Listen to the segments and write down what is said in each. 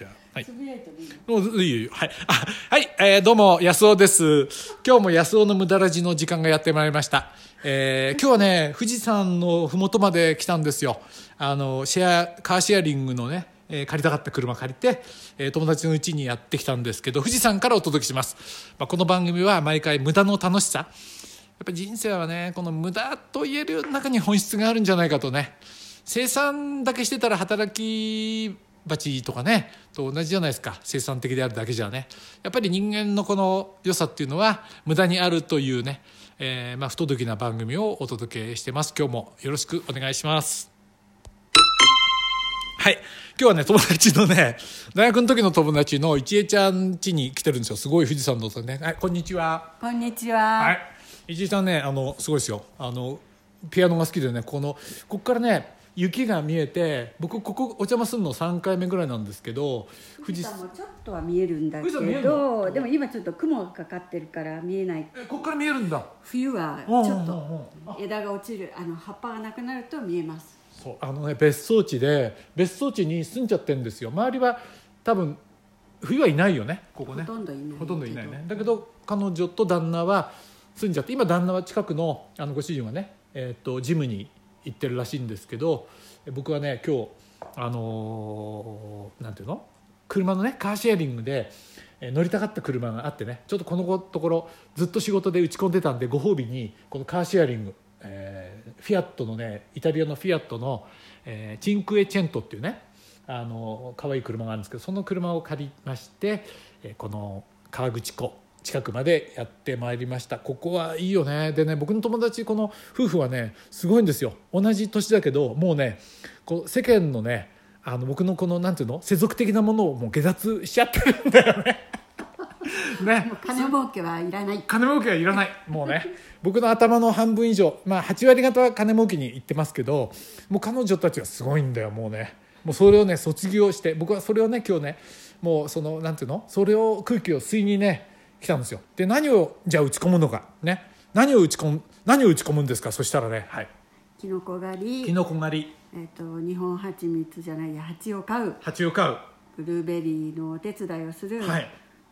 じゃあ、はい、つぶやいてもいいの？いいよ、はい、あ、はい、どうも安尾です。今日も安尾の無駄ラジの時間がやってまいりました。今日はね富士山のふもとまで来たんですよ。カーシェアリングのね、借りたかった車借りて、友達の家にやってきたんですけど、富士山からお届けします。まあ、この番組は毎回無駄の楽しさ、やっぱ人生はねこの無駄と言える中に本質があるんじゃないかとね、生産だけしてたら働き鉢とかねと同じじゃないですか。生産的であるだけじゃね、やっぱり人間のこの良さっていうのは無駄にあるというね、まあ不届きな番組をお届けしてます。今日もよろしくお願いします。はい、今日はね友達のね、大学の時の友達のいちえちゃん家に来てるんですよ。すごい富士山の音ね。はい、こんにちは。こんにちは。はい、いちえちゃんね、すごいですよ。ピアノが好きでね、ここからね雪が見えて、僕ここお邪魔するの3回目ぐらいなんですけど、富士山もちょっとは見えるんだけど、でも今ちょっと雲がかかってるから見えない。ここから見えるんだ。冬はちょっと枝が落ちる、葉っぱがなくなると見えます。そう、ね、別荘地に住んじゃってるんですよ。周りは多分冬はいないよね、ここね。ほとんどいないね。だけど彼女と旦那は住んじゃって、今旦那は近くの、ご主人はね、ジムに行ってるらしいんですけど、僕はね今日なんていうの、車のねカーシェアリングで乗りたかった車があってね、ちょっとこのところずっと仕事で打ち込んでたんで、ご褒美にこのカーシェアリング、フィアットのね、イタリアのフィアットの、チンクエチェントっていうね可愛い車があるんですけど、その車を借りまして、この河口湖近くまでやってまいりました。ここはいいよね。でね、僕の友達この夫婦はねすごいんですよ。同じ年だけどもうねこう世間のね僕のこのなんていうの世俗的なものをもう下脱しちゃってるんだよね。ね、もう金儲けはいらない。金儲けはいらない。もうね僕の頭の半分以上、まあ、8割方は金儲けに行ってますけど、もう彼女たちはすごいんだよ。もうねもうそれをね卒業して、僕はそれをね今日ねもうそのなんていうのそれを空気を吸いにね来たんですよ。で何をじゃあ打ち込むのか、ね、何を打ち込むんですか。そしたらね、はい、キノコ狩り、日本蜂蜜じゃないや、蜂を飼う、ブルーベリーのお手伝いをする、はい、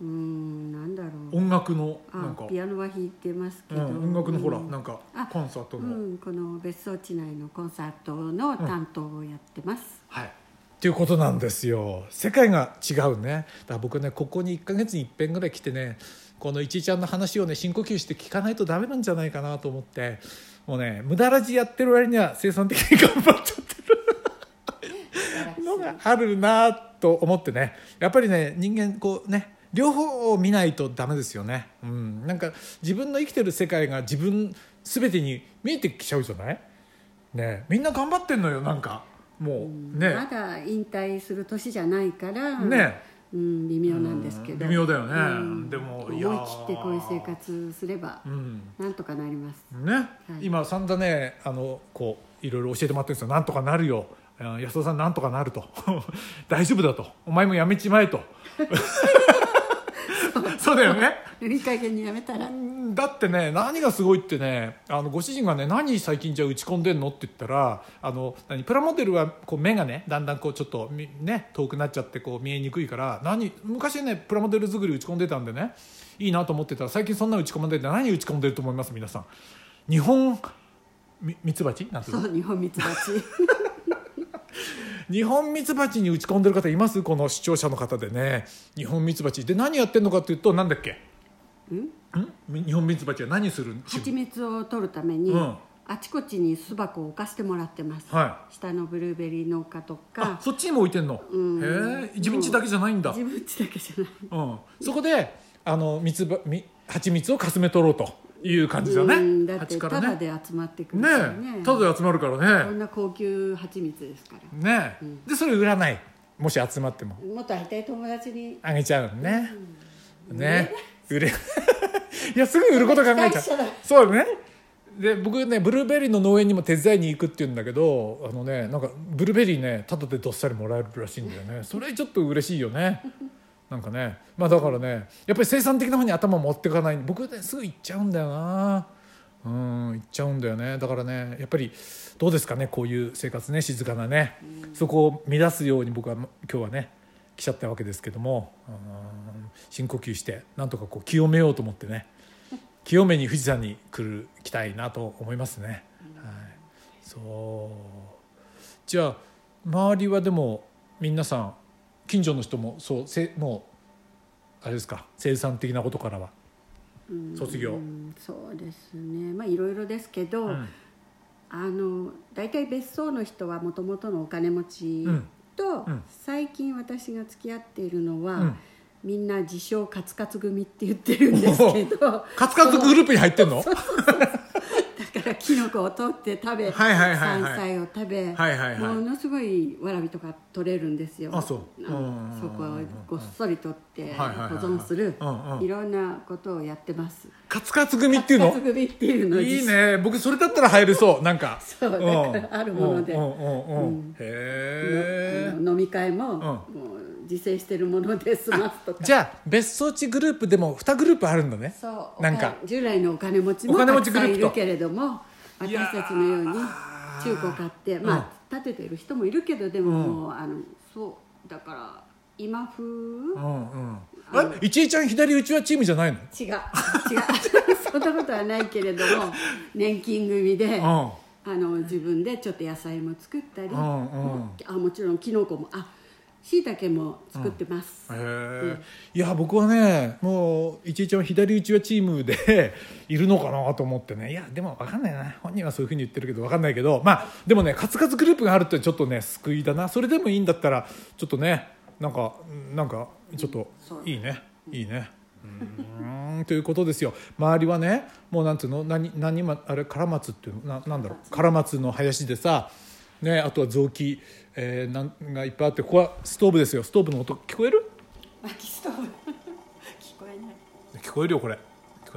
なんだろう、音楽のなんかピアノは弾いてますけど、音楽のほら、なんかコンサートの、この別荘地内のコンサートの担当をやってます、はい、ということなんですよ。世界が違うね。だから僕ねここに1ヶ月に1遍ぐらい来てね、このいちいちゃんの話をね深呼吸して聞かないとダメなんじゃないかなと思って、もうね無駄ラジやってる割には生産的に頑張っちゃってるのがあるなと思ってね、やっぱりね人間こうね両方を見ないとダメですよね、うん、なんか自分の生きてる世界が自分全てに見えてきちゃうじゃない、ね、みんな頑張ってんのよ。なんかもうね、まだ引退する年じゃないから、ね、微妙なんですけど、微妙だよね、でも思い切ってこういう生活すればなんとかなります、ね、はい、今さんざねこういろいろ教えてもらってるんですよ。なんとかなるよ安田さん、なんとかなると大丈夫だと、お前もやめちまえとそうだよね、いい加減にやめたら。だってね何がすごいってね、ご主人がね何最近じゃあ打ち込んでんのって言ったら、プラモデルはこう目がねだんだんこうちょっと、ね、遠くなっちゃってこう見えにくいから、昔ねプラモデル作り打ち込んでたんでねいいなと思ってたら、最近そんな打ち込んでて、何打ち込んでると思います？皆さん日本ミツバチなんていうの？そう、日本ミツバチ日本ミツバチに打ち込んでる方います？この視聴者の方でね、日本ミツバチで何やってるのかというと、なんだっけ、日本ミツバチは何する？蜂蜜を取るために、あちこちに巣箱を置かしてもらってます、はい、下のブルーベリー農家とか。あ、そっちにも置いてんの？へえ、自分家だけじゃないんだ。自分家だけじゃない、そこで蜂蜜をかすめ取ろうという感じだね。だってタダで集まってくるからね。タダで集まるからね。こんな高級蜂蜜ですからね。でそれ売らない。もし集まってももっと会いたい友達にあげちゃうね。ね、売れいやすぐ売ること考えちゃう。そうだね。で僕ねブルーベリーの農園にも手伝いに行くって言うんだけど、ねなんかブルーベリーねタダでどっさりもらえるらしいんだよね。それちょっと嬉しいよね。なんかね、まあ、だからねやっぱり生産的な方に頭持っていかない。僕ねすぐ行っちゃうんだよな。行っちゃうんだよね。だからねやっぱりどうですかね、こういう生活ね、静かなね、そこを乱すように僕は今日はね来ちゃったわけですけども、深呼吸してなんとかこう清めようと思ってね、清めに富士山に来たいなと思いますね、はい、そうじゃあ周りはでも皆さん近所の人もそうもうあれですか、生産的なことからは卒業、そうですね、まあいろいろですけど、だいたい別荘の人はもともとのお金持ちと、最近私が付き合っているのは、みんな自称カツカツ組って言ってるんですけど、カツカツグループに入ってんの？そうそうそうだからキノコを取って食べ、山菜を食べ、ものすごいわらびとか取れるんですよ。あ、そう。そこをごっそり取って保存する、いろんなことをやってます。カツカツ組っていうの？カツカツ組っていうのいいね。僕それだったら入れそうなんか。そうだからあるもので、へー。飲み会も、もう自生してるもので済ますとか。じゃあ別荘地グループでも2グループあるんだね。そうなんか従来のお金持ちもたくさんいるけれども、私たちのように中古買ってまあ建ててる人もいるけど、でももうそうだから今風、いちいちゃん左うちはチームじゃないの？違うそんなことはないけれども、年金組で自分でちょっと野菜も作ったり、もちろんキノコも椎茸も作ってます、いや僕はねもういちいちは左打ちはチームでいるのかなと思ってね、いやでも分かんないな、本人はそういう風に言ってるけど分かんないけど、まあでもねカツカツグループがあるってちょっとね救いだな。それでもいいんだったらちょっとねなんかちょっといいね、いいねということですよ。周りはねもうなんていうの、何あれカラマツっていうのなんだろう、カラマツの林でさね、あとは雑木、なんがいっぱいあって、ここはストーブですよ。ストーブの音聞こえる？薪ストーブ聞こえない、聞こえるよこれ、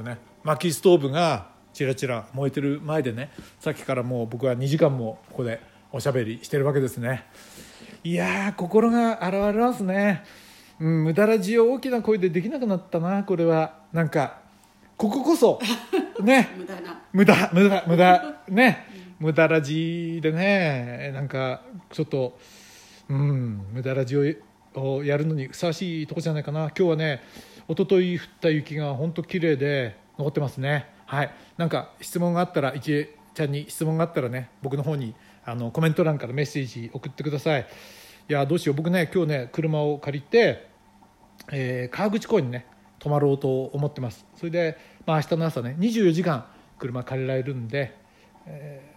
ね、薪ストーブがチラチラ燃えてる前でね、さっきからもう僕は2時間もここでおしゃべりしてるわけですね。いやー心が洗われますね、無駄ラジオ大きな声でできなくなったな。これはなんかこここそね無駄な無駄ね無駄ラジでね、なんかちょっと、無駄ラジをやるのにふさわしいとこじゃないかな。今日はね一昨日降った雪が本当綺麗で残ってますね。はい、なんか質問があったら、いちえちゃんに質問があったらね、僕の方にコメント欄からメッセージ送ってください。いやどうしよう、僕ね今日ね車を借りて、川口公園にね泊まろうと思ってます。それで、明日の朝ね24時間車借りられるんで、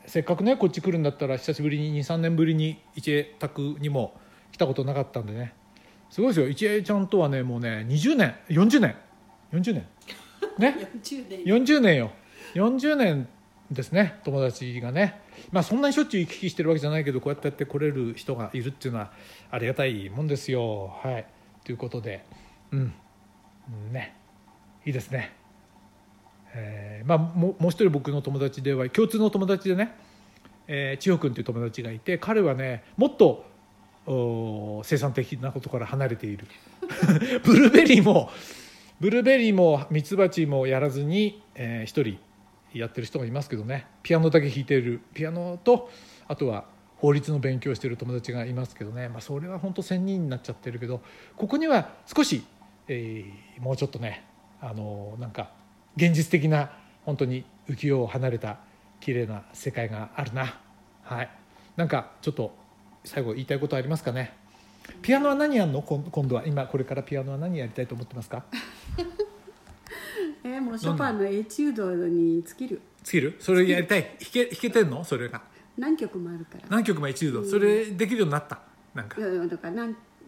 せっかくねこっち来るんだったら久しぶりに 2,3 年ぶりに一恵宅にも来たことなかったんでね、すごいですよ。一恵ちゃんとはねもうね20年40年40年ね40年よ、40年ですね友達がね。まあそんなにしょっちゅう行き来してるわけじゃないけど、こうやって来れる人がいるっていうのはありがたいもんですよ。はい、ということでねいいですね。まあ、もう一人僕の友達では共通の友達でね、千穂君という友達がいて、彼はねもっと生産的なことから離れているブルーベリーもミツバチもやらずに、一人やってる人がいますけどね、ピアノだけ弾いている、ピアノとあとは法律の勉強をしている友達がいますけどね、まあ、それは本当1000人になっちゃってるけど、ここには少し、もうちょっとねなんか現実的な本当に浮世を離れた綺麗な世界があるな。はい、なんかちょっと最後言いたいことありますかね。ピアノは何やるの？今度は今これからピアノは何やりたいと思ってますか？もうショパンのエチュードに尽きる。それやりたい。弾けてんの？それが何曲もあるから。何曲もエチュード。それできるようになった。なんか。だから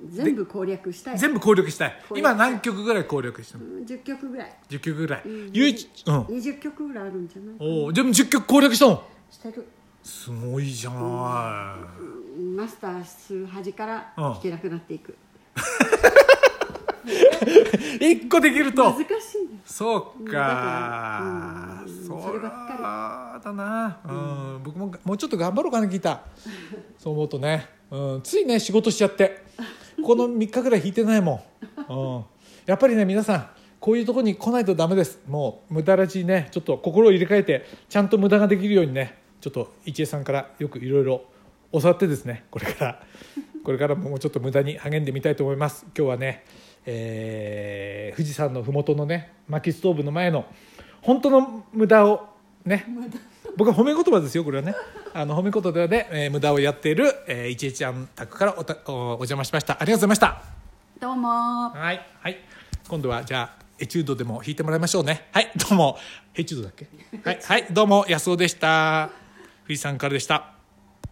全部攻略したい。今何曲ぐらい攻略したの？10曲ぐらい、20曲ぐらいあるんじゃないかな。でも10曲攻略したの？してる。すごいじゃない、マスターする端から弾けなくなっていく1個できると難しい。そうか、そればっかりだな、僕ももうちょっと頑張ろうかなギターそう思うとね、ついね仕事しちゃってこの3日ぐらい弾いてないもん、やっぱりね皆さんこういうとこに来ないとダメです。もう無駄らしいね、ちょっと心を入れ替えてちゃんと無駄ができるようにね、ちょっと一恵さんからよくいろいろ教わってですね、これからこれからももうちょっと無駄に励んでみたいと思います。今日はね、富士山のふもとのね薪ストーブの前の本当の無駄をね、僕は褒め言葉ですよこれはね、褒め言葉で、無駄をやっている、いちいちあん宅から お邪魔しました。ありがとうございました。どうもはい、はい、今度はじゃあエチュードでも弾いてもらいましょうね。はいどうもエチュードだっけはい、はい、どうも安尾でした。富士山からでした。